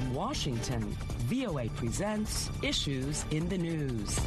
From Washington, VOA presents Issues in the News.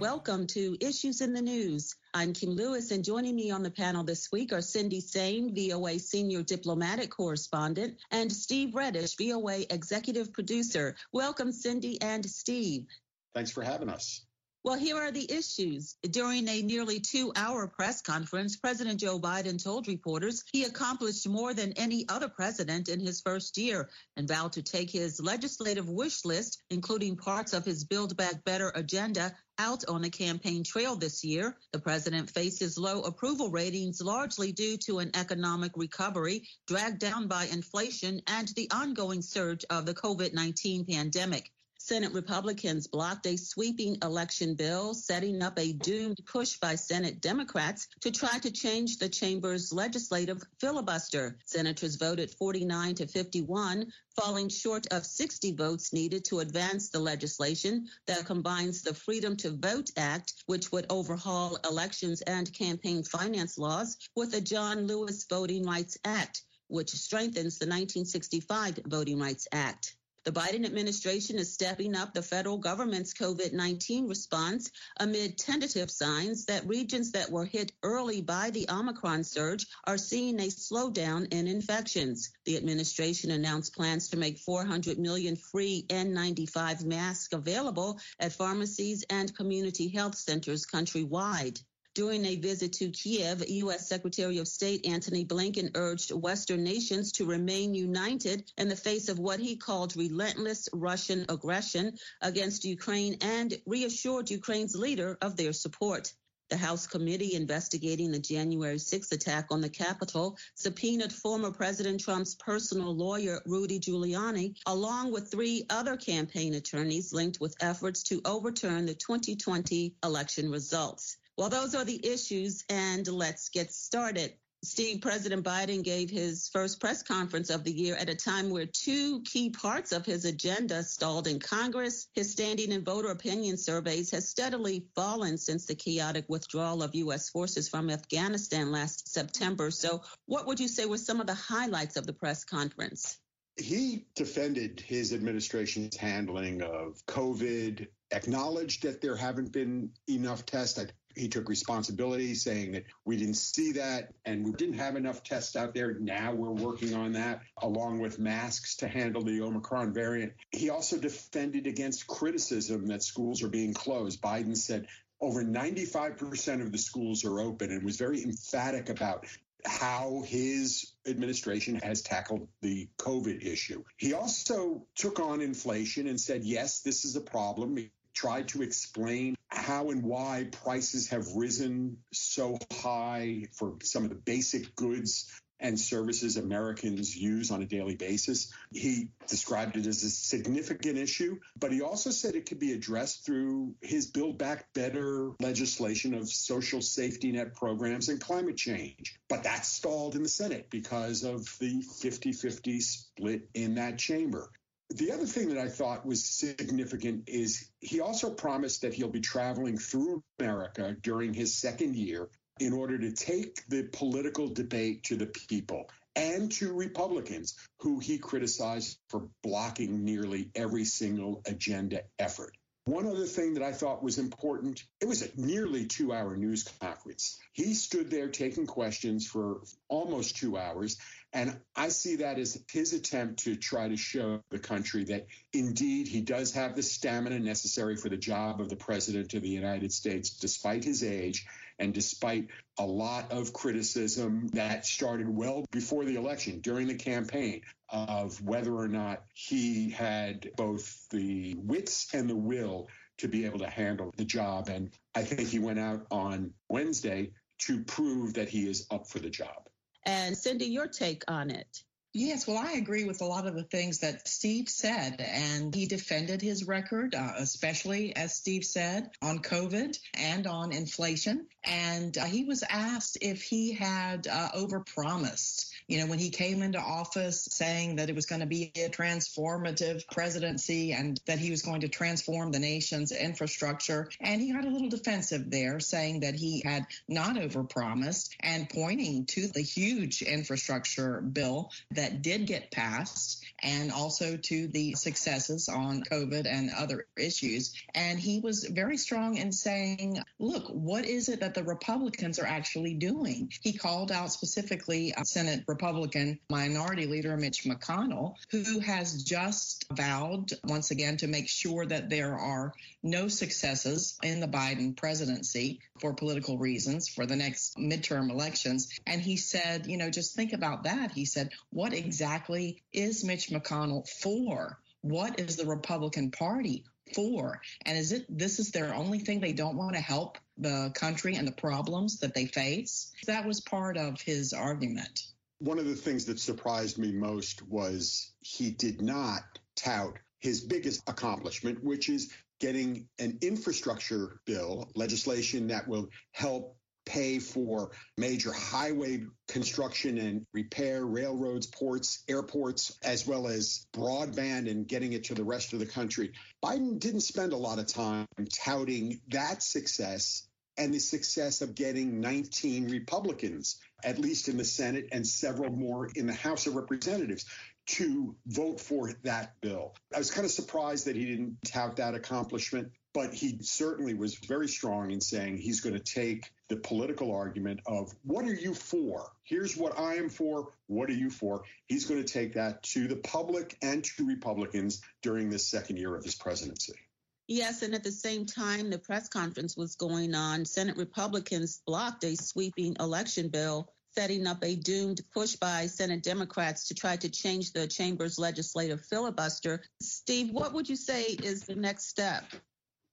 Welcome to Issues in the News. I'm Kim Lewis, and joining me on the panel this week are Cindy Saine, VOA Senior Diplomatic Correspondent, and Steve Redisch, VOA Executive Producer. Welcome, Cindy and Steve. Thanks for having us. Well, here are the issues. During a nearly two-hour press conference, President Joe Biden told reporters he accomplished more than any other president in his first year and vowed to take his legislative wish list, including parts of his Build Back Better agenda, out on the campaign trail this year. The president faces low approval ratings largely due to an economic recovery dragged down by inflation and the ongoing surge of the COVID-19 pandemic. Senate Republicans blocked a sweeping election bill, setting up a doomed push by Senate Democrats to try to change the chamber's legislative filibuster. Senators voted 49 to 51, falling short of 60 votes needed to advance the legislation that combines the Freedom to Vote Act, which would overhaul elections and campaign finance laws, with the John Lewis Voting Rights Act, which strengthens the 1965 Voting Rights Act. The Biden administration is stepping up the federal government's COVID-19 response amid tentative signs that regions that were hit early by the Omicron surge are seeing a slowdown in infections. The administration announced plans to make 400 million free N95 masks available at pharmacies and community health centers countrywide. During a visit to Kiev, U.S. Secretary of State Antony Blinken urged Western nations to remain united in the face of what he called relentless Russian aggression against Ukraine and reassured Ukraine's leader of their support. The House committee investigating the January 6th attack on the Capitol subpoenaed former President Trump's personal lawyer, Rudy Giuliani, along with three other campaign attorneys linked with efforts to overturn the 2020 election results. Well, those are the issues, and let's get started. Steve, President Biden gave his first press conference of the year at a time where two key parts of his agenda stalled in Congress. His standing and voter opinion surveys has steadily fallen since the chaotic withdrawal of U.S. forces from Afghanistan last September. So what would you say were some of the highlights of the press conference? He defended his administration's handling of COVID, acknowledged that there haven't been enough tests. He took responsibility, saying that we didn't see that and we didn't have enough tests out there. Now we're working on that, along with masks to handle the Omicron variant. He also defended against criticism that schools are being closed. Biden said over 95% of the schools are open and was very emphatic about how his administration has tackled the COVID issue. He also took on inflation and said, yes, this is a problem. He tried to explain how and why prices have risen so high for some of the basic goods and services Americans use on a daily basis. He described it as a significant issue, but he also said it could be addressed through his Build Back Better legislation of social safety net programs and climate change. But that stalled in the Senate because of the 50-50 split in that chamber. The other thing that I thought was significant is he also promised that he'll be traveling through America during his second year in order to take the political debate to the people and to Republicans, who he criticized for blocking nearly every single agenda effort. One other thing that I thought was important, it was a nearly two-hour news conference. He stood there taking questions for almost 2 hours, and I see that as his attempt to try to show the country that, indeed, he does have the stamina necessary for the job of the President of the United States, despite his age and despite a lot of criticism that started well before the election, during the campaign, of whether or not he had both the wits and the will to be able to handle the job. And I think he went out on Wednesday to prove that he is up for the job. And Cindy, your take on it. Yes, well, I agree with a lot of the things that Steve said, and he defended his record, especially, as Steve said, on COVID and on inflation. And he was asked if he had overpromised You know, when he came into office saying that it was going to be a transformative presidency and that he was going to transform the nation's infrastructure, and he got a little defensive there, saying that he had not overpromised and pointing to the huge infrastructure bill that did get passed and also to the successes on COVID and other issues. And he was very strong in saying, look, what is it that the Republicans are actually doing? He called out specifically a Senate Republican minority leader, Mitch McConnell, who has just vowed once again to make sure that there are no successes in the Biden presidency for political reasons for the next midterm elections. And he said, you know, just think about that. He said, what exactly is Mitch McConnell for? What is the Republican Party for? And is this their only thing? They don't want to help the country and the problems that they face? That was part of his argument. One of the things that surprised me most was he did not tout his biggest accomplishment, which is getting an infrastructure bill, legislation that will help pay for major highway construction and repair, railroads, ports, airports, as well as broadband and getting it to the rest of the country. Biden didn't spend a lot of time touting that success and the success of getting 19 Republicans, at least in the Senate and several more in the House of Representatives, to vote for that bill. I was kind of surprised that he didn't tout that accomplishment, but he certainly was very strong in saying he's going to take the political argument of what are you for? Here's what I am for. What are you for? He's going to take that to the public and to Republicans during this second year of his presidency. Yes, and at the same time, the press conference was going on. Senate Republicans blocked a sweeping election bill, setting up a doomed push by Senate Democrats to try to change the chamber's legislative filibuster. Steve, what would you say is the next step?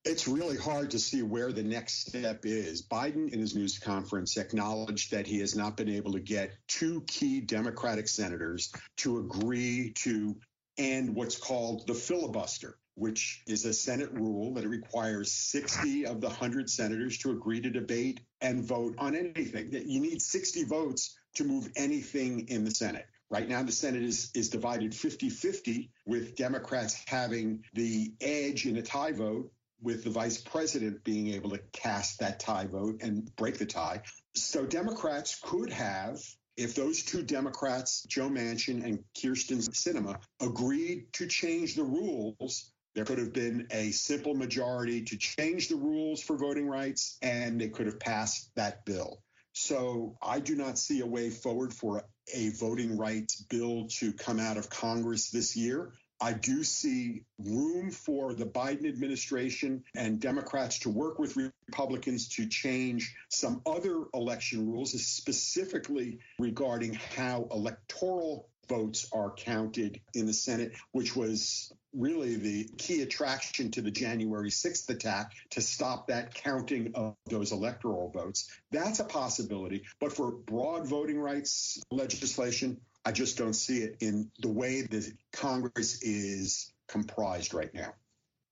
It's really hard to see where the next step is. Biden, in his news conference, acknowledged that he has not been able to get two key Democratic senators to agree to end what's called the filibuster, which is a Senate rule that it requires 60 of the 100 senators to agree to debate and vote on anything. You need 60 votes to move anything in the Senate. Right now, the Senate is divided 50-50, with Democrats having the edge in a tie vote, with the vice president being able to cast that tie vote and break the tie. So Democrats could have, if those two Democrats, Joe Manchin and Kyrsten Sinema, agreed to change the rules, there could have been a simple majority to change the rules for voting rights, and they could have passed that bill. So I do not see a way forward for a voting rights bill to come out of Congress this year. I do see room for the Biden administration and Democrats to work with Republicans to change some other election rules, specifically regarding how electoral votes are counted in the Senate, which was really the key attraction to the January 6th attack, to stop that counting of those electoral votes. That's a possibility. But for broad voting rights legislation, I just don't see it in the way that Congress is comprised right now.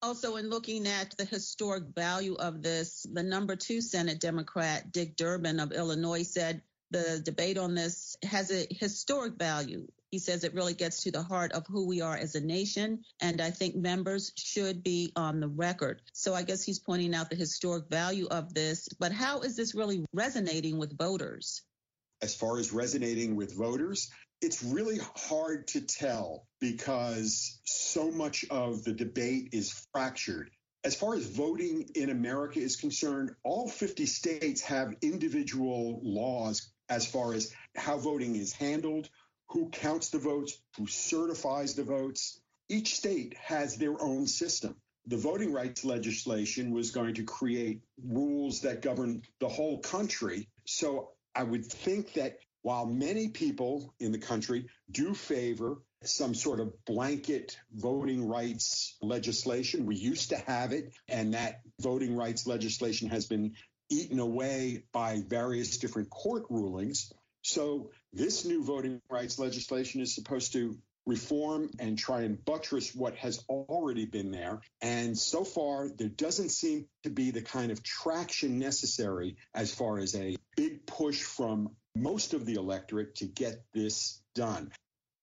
Also, in looking at the historic value of this, the number two Senate Democrat, Dick Durbin of Illinois, said the debate on this has a historic value. He says it really gets to the heart of who we are as a nation, and I think members should be on the record. So I guess he's pointing out the historic value of this, but how is this really resonating with voters? As far as resonating with voters, it's really hard to tell because so much of the debate is fractured. As far as voting in America is concerned, all 50 states have individual laws as far as how voting is handled, who counts the votes, who certifies the votes. Each state has their own system. The voting rights legislation was going to create rules that govern the whole country. So I would think that while many people in the country do favor some sort of blanket voting rights legislation, we used to have it, and that voting rights legislation has been eaten away by various different court rulings. So this new voting rights legislation is supposed to reform and try and buttress what has already been there. And so far, there doesn't seem to be the kind of traction necessary as far as a big push from most of the electorate to get this done.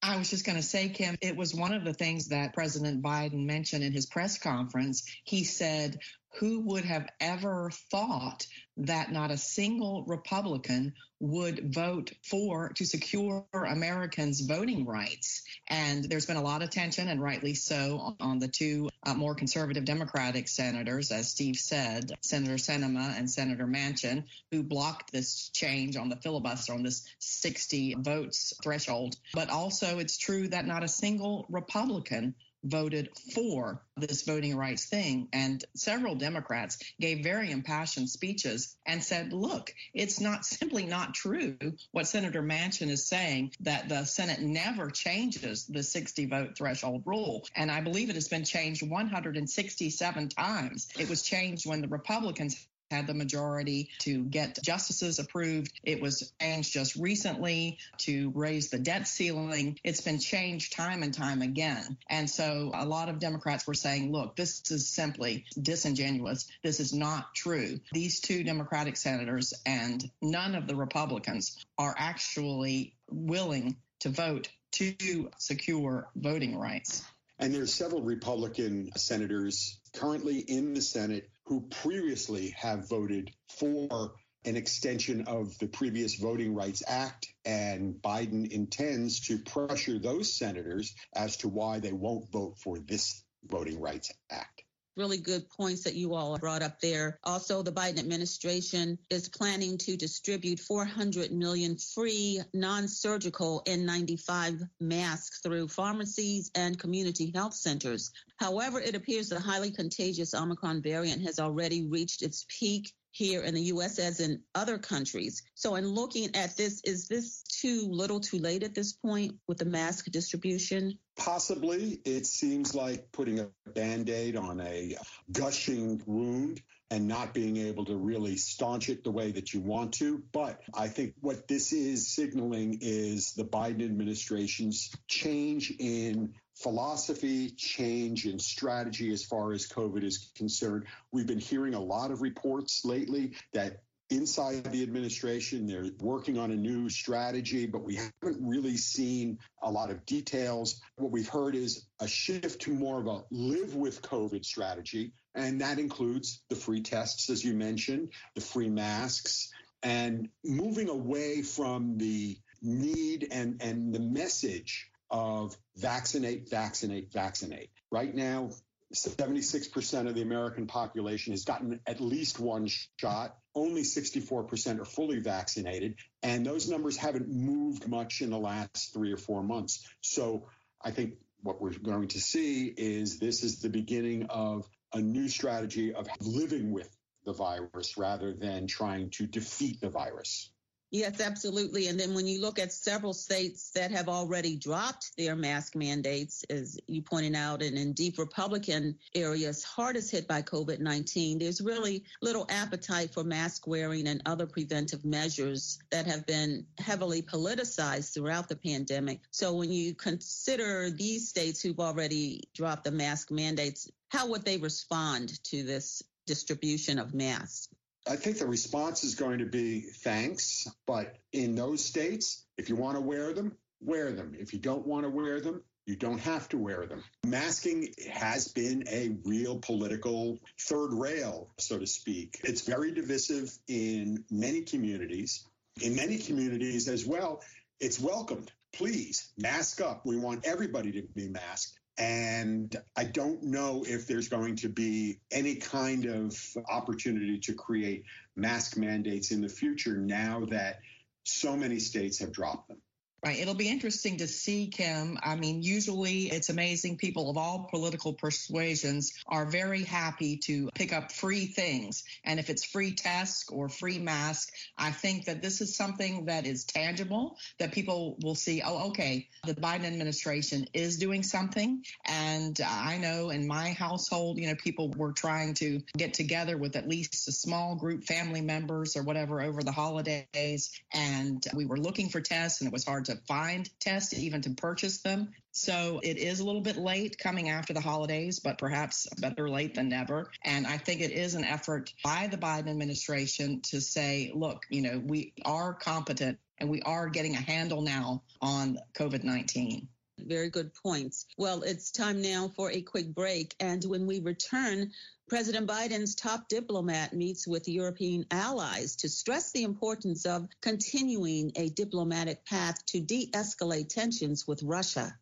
I was just going to say, Kim, it was one of the things that President Biden mentioned in his press conference. He said, who would have ever thought that not a single Republican would vote for to secure Americans' voting rights? And there's been a lot of tension, and rightly so, on the two more conservative Democratic senators, as Steve said, Senator Sinema and Senator Manchin, who blocked this change on the filibuster on this 60 votes threshold. But also it's true that not a single Republican voted for this voting rights thing. And several Democrats gave very impassioned speeches and said, look, it's not simply not true what Senator Manchin is saying, that the Senate never changes the 60-vote threshold rule. And I believe it has been changed 167 times. It was changed when the Republicans had the majority to get justices approved. It was changed just recently to raise the debt ceiling. It's been changed time and time again. And so a lot of Democrats were saying, look, this is simply disingenuous. This is not true. These two Democratic senators and none of the Republicans are actually willing to vote to secure voting rights. And there are several Republican senators currently in the Senate who previously have voted for an extension of the previous Voting Rights Act, and Biden intends to pressure those senators as to why they won't vote for this Voting Rights Act. Really good points that you all brought up there. Also, the Biden administration is planning to distribute 400 million free non-surgical N95 masks through pharmacies and community health centers. However, it appears the highly contagious Omicron variant has already reached its peak here in the U.S. as in other countries. So in looking at this, is this too little too late at this point with the mask distribution? Possibly. It seems like putting a Band-Aid on a gushing wound and not being able to really staunch it the way that you want to. But I think what this is signaling is the Biden administration's change in philosophy, change in strategy as far as COVID is concerned. We've been hearing a lot of reports lately that inside the administration, they're working on a new strategy, but we haven't really seen a lot of details. What we've heard is a shift to more of a live with COVID strategy, and that includes the free tests, as you mentioned, the free masks, and moving away from the need and the message of vaccinate, vaccinate, vaccinate. Right now, 76% of the American population has gotten at least one shot. Only 64% are fully vaccinated, and those numbers haven't moved much in the last 3 or 4 months. So I think what we're going to see is this is the beginning of a new strategy of living with the virus rather than trying to defeat the virus. Yes, absolutely. And then when you look at several states that have already dropped their mask mandates, as you pointed out, and in deep Republican areas hardest hit by COVID-19, there's really little appetite for mask wearing and other preventive measures that have been heavily politicized throughout the pandemic. So when you consider these states who've already dropped the mask mandates, how would they respond to this distribution of masks? I think the response is going to be thanks, but in those states, if you want to wear them, wear them. If you don't want to wear them, you don't have to wear them. Masking has been a real political third rail, so to speak. It's very divisive in many communities. In many communities as well, it's welcomed. Please, mask up. We want everybody to be masked. And I don't know if there's going to be any kind of opportunity to create mask mandates in the future now that so many states have dropped them. Right. It'll be interesting to see, Kim. I mean, usually it's amazing. People of all political persuasions are very happy to pick up free things. And if it's free tests or free masks, I think that this is something that is tangible, that people will see, oh, okay, the Biden administration is doing something. And I know in my household, you know, people were trying to get together with at least a small group, family members or whatever over the holidays. And we were looking for tests and it was hard to to find tests, even to purchase them. So it is a little bit late coming after the holidays, but perhaps better late than never. And I think it is an effort by the Biden administration to say, look, you know, we are competent and we are getting a handle now on COVID-19. Very good points. Well, it's time now for a quick break. And when we return, President Biden's top diplomat meets with European allies to stress the importance of continuing a diplomatic path to de-escalate tensions with Russia.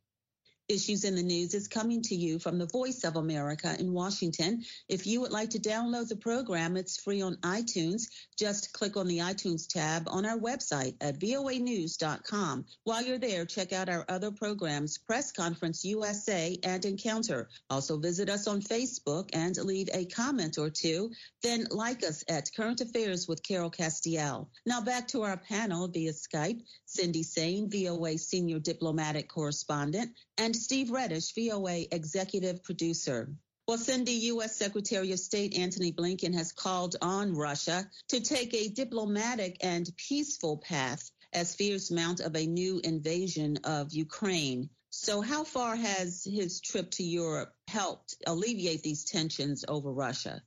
Issues in the News is coming to you from the Voice of America in Washington. If you would like to download the program, it's free on iTunes. Just click on the iTunes tab on our website at voanews.com. While you're there, check out our other programs, Press Conference USA and Encounter. Also visit us on Facebook and leave a comment or two. Then like us at Current Affairs with Carol Castiel. Now back to our panel via Skype. Cindy Saine, VOA Senior Diplomatic Correspondent, and Steve Redisch, VOA Executive Producer. Well, Cindy, U.S. Secretary of State Antony Blinken has called on Russia to take a diplomatic and peaceful path as fears mount of a new invasion of Ukraine. So how far has his trip to Europe helped alleviate these tensions over Russia?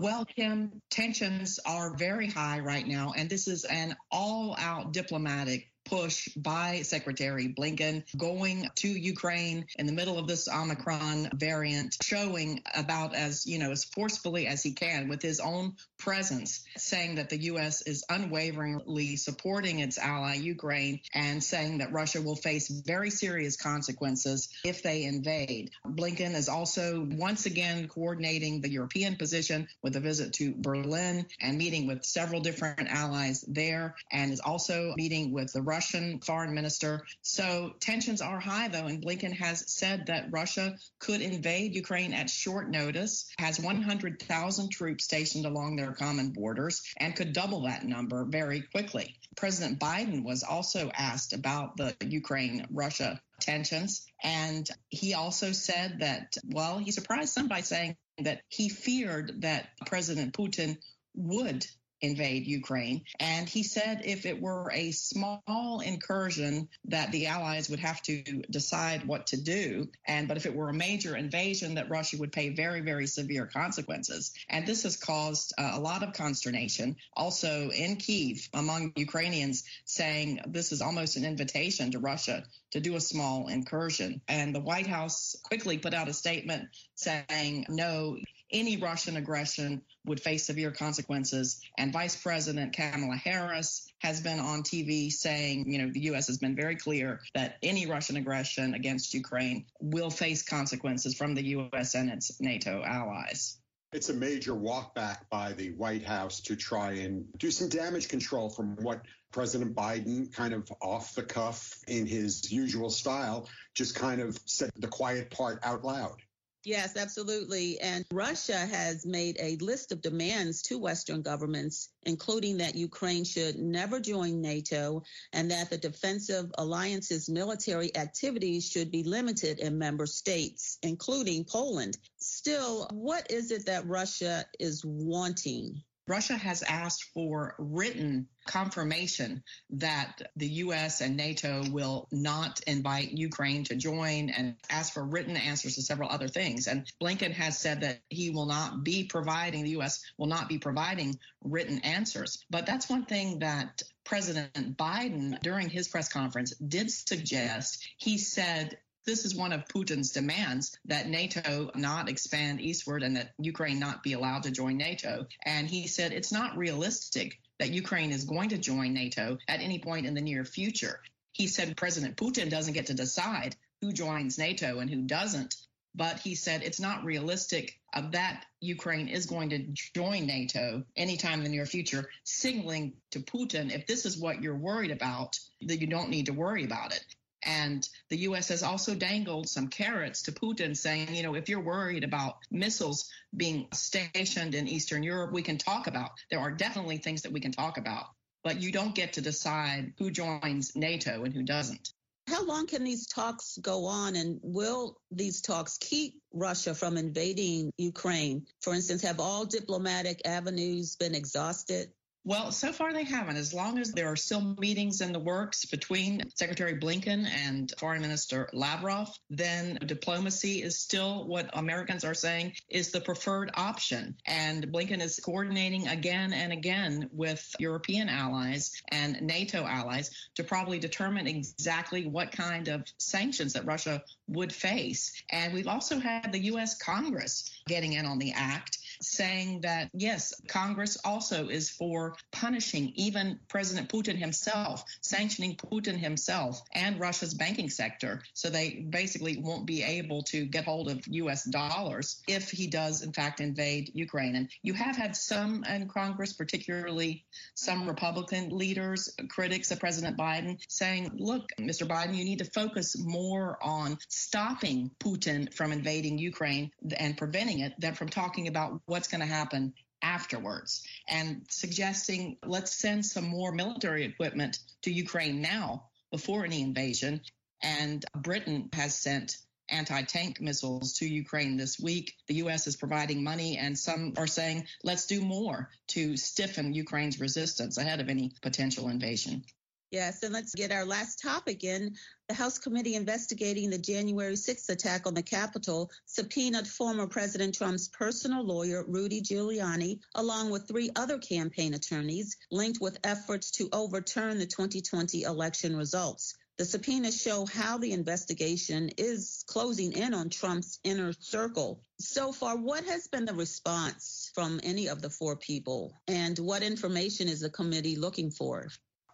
Well, Kim, tensions are very high right now, and this is an all-out diplomatic push by Secretary Blinken going to Ukraine in the middle of this Omicron variant, showing about as forcefully as he can with his own presence, saying that the U.S. is unwaveringly supporting its ally Ukraine and saying that Russia will face very serious consequences if they invade. Blinken is also once again coordinating the European position with a visit to Berlin and meeting with several different allies there, and is also meeting with the Russian foreign minister. So tensions are high, though, and Blinken has said that Russia could invade Ukraine at short notice, has 100,000 troops stationed along their common borders, and could double that number very quickly. President Biden was also asked about the Ukraine-Russia tensions, and he also said that, well, he surprised some by saying that he feared that President Putin would invade Ukraine. And he said if it were a small incursion that the allies would have to decide what to do. But if it were a major invasion that Russia would pay very, very severe consequences. And this has caused a lot of consternation also in Kyiv among Ukrainians, saying this is almost an invitation to Russia to do a small incursion. And the White House quickly put out a statement saying, no, any Russian aggression would face severe consequences. And Vice President Kamala Harris has been on TV saying, the U.S. has been very clear that any Russian aggression against Ukraine will face consequences from the U.S. and its NATO allies. It's a major walk back by the White House to try and do some damage control from what President Biden, kind of off the cuff in his usual style, just kind of said the quiet part out loud. Yes, absolutely. And Russia has made a list of demands to Western governments, including that Ukraine should never join NATO and that the defensive alliance's military activities should be limited in member states, including Poland. Still, what is it that Russia is wanting? Russia has asked for written confirmation that the U.S. and NATO will not invite Ukraine to join, and asked for written answers to several other things. And Blinken has said that he will not be providing, the U.S. will not be providing written answers. But that's one thing that President Biden, during his press conference, did suggest. He said, this is one of Putin's demands, that NATO not expand eastward and that Ukraine not be allowed to join NATO. And he said it's not realistic that Ukraine is going to join NATO at any point in the near future. He said President Putin doesn't get to decide who joins NATO and who doesn't. But he said it's not realistic that Ukraine is going to join NATO anytime in the near future, signaling to Putin, if this is what you're worried about, that you don't need to worry about it. And the U.S. has also dangled some carrots to Putin, saying, if you're worried about missiles being stationed in Eastern Europe, we can talk about. There are definitely things that we can talk about, but you don't get to decide who joins NATO and who doesn't. How long can these talks go on, and will these talks keep Russia from invading Ukraine? For instance, have all diplomatic avenues been exhausted? Well, so far they haven't. As long as there are still meetings in the works between Secretary Blinken and Foreign Minister Lavrov, then diplomacy is still what Americans are saying is the preferred option. And Blinken is coordinating again and again with European allies and NATO allies to probably determine exactly what kind of sanctions that Russia would face. And we've also had the U.S. Congress getting in on the act, saying that, yes, Congress also is for punishing even President Putin himself, sanctioning Putin himself and Russia's banking sector. So they basically won't be able to get hold of U.S. dollars if he does, in fact, invade Ukraine. And you have had some in Congress, particularly some Republican leaders, critics of President Biden, saying, look, Mr. Biden, you need to focus more on stopping Putin from invading Ukraine and preventing it than from talking about what's going to happen afterwards, and suggesting let's send some more military equipment to Ukraine now before any invasion. And Britain has sent anti-tank missiles to Ukraine this week. The U.S. is providing money, and some are saying let's do more to stiffen Ukraine's resistance ahead of any potential invasion. Yes, and let's get our last topic in. The House committee investigating the January 6th attack on the Capitol subpoenaed former President Trump's personal lawyer, Rudy Giuliani, along with three other campaign attorneys linked with efforts to overturn the 2020 election results. The subpoenas show how the investigation is closing in on Trump's inner circle. So far, what has been the response from any of the four people, and what information is the committee looking for?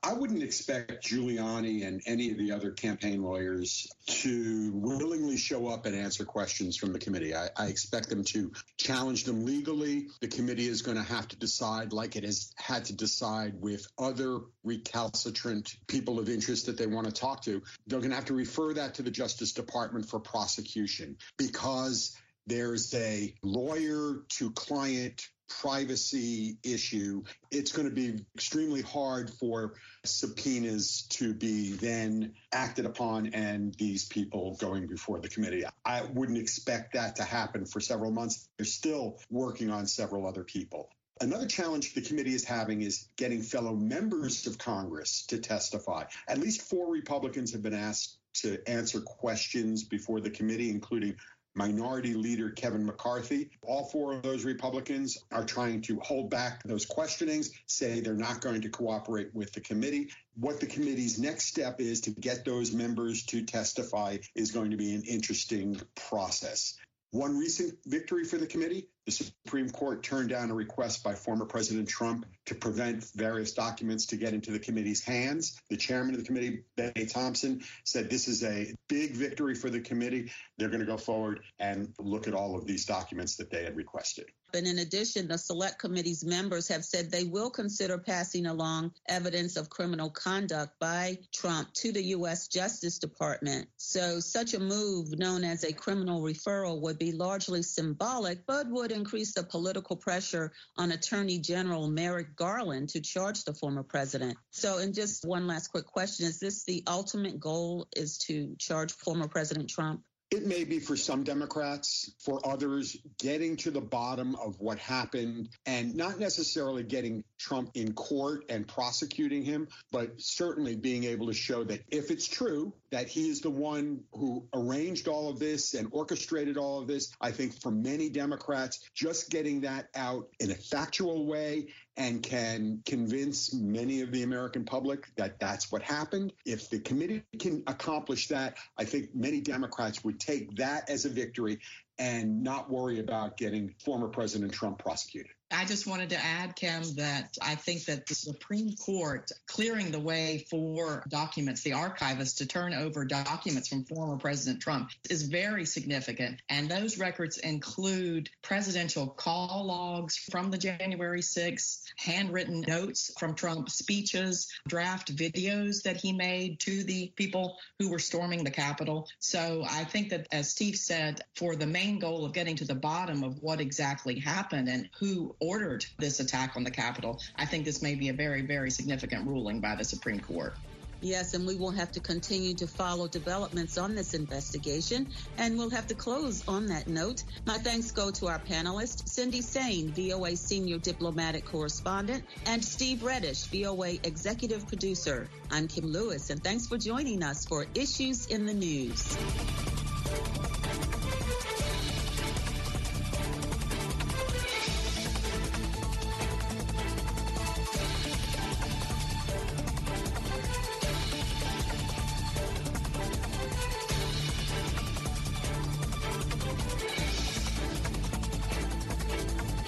I wouldn't expect Giuliani and any of the other campaign lawyers to willingly show up and answer questions from the committee. I expect them to challenge them legally. The committee is going to have to decide, like it has had to decide with other recalcitrant people of interest that they want to talk to. They're going to have to refer that to the Justice Department for prosecution, because there's a lawyer-to-client privacy issue. It's going to be extremely hard for subpoenas to be then acted upon and these people going before the committee. I wouldn't expect that to happen for several months. They're still working on several other people. Another challenge the committee is having is getting fellow members of Congress to testify. At least four Republicans have been asked to answer questions before the committee, including Minority Leader Kevin McCarthy. All four of those Republicans are trying to hold back those questionings, say they're not going to cooperate with the committee. What the committee's next step is to get those members to testify is going to be an interesting process. One recent victory for the committee, the Supreme Court turned down a request by former President Trump to prevent various documents to get into the committee's hands. The chairman of the committee, Bennie Thompson, said this is a big victory for the committee. They're going to go forward and look at all of these documents that they had requested. And in addition, the select committee's members have said they will consider passing along evidence of criminal conduct by Trump to the U.S. Justice Department. So such a move, known as a criminal referral, would be largely symbolic, but would increase the political pressure on Attorney General Merrick Garland to charge the former president. So, and just one last quick question, is this the ultimate goal, is to charge former President Trump? It may be for some Democrats, for others, getting to the bottom of what happened and not necessarily getting Trump in court and prosecuting him, but certainly being able to show that if it's true that he is the one who arranged all of this and orchestrated all of this, I think for many Democrats, just getting that out in a factual way and can convince many of the American public that that's what happened. If the committee can accomplish that, I think many Democrats would take that as a victory and not worry about getting former President Trump prosecuted. I just wanted to add, Kim, that I think that the Supreme Court clearing the way for documents, the archivists to turn over documents from former President Trump, is very significant. And those records include presidential call logs from the January 6th, handwritten notes from Trump speeches, draft videos that he made to the people who were storming the Capitol. So I think that, as Steve said, for the main goal of getting to the bottom of what exactly happened and who ordered this attack on the Capitol, I think this may be a very, very significant ruling by the Supreme Court. Yes, and we will have to continue to follow developments on this investigation, and we'll have to close on that note. My thanks go to our panelists, Cindy Saine, VOA Senior Diplomatic Correspondent, and Steve Redisch, VOA Executive Producer. I'm Kim Lewis, and thanks for joining us for Issues in the News.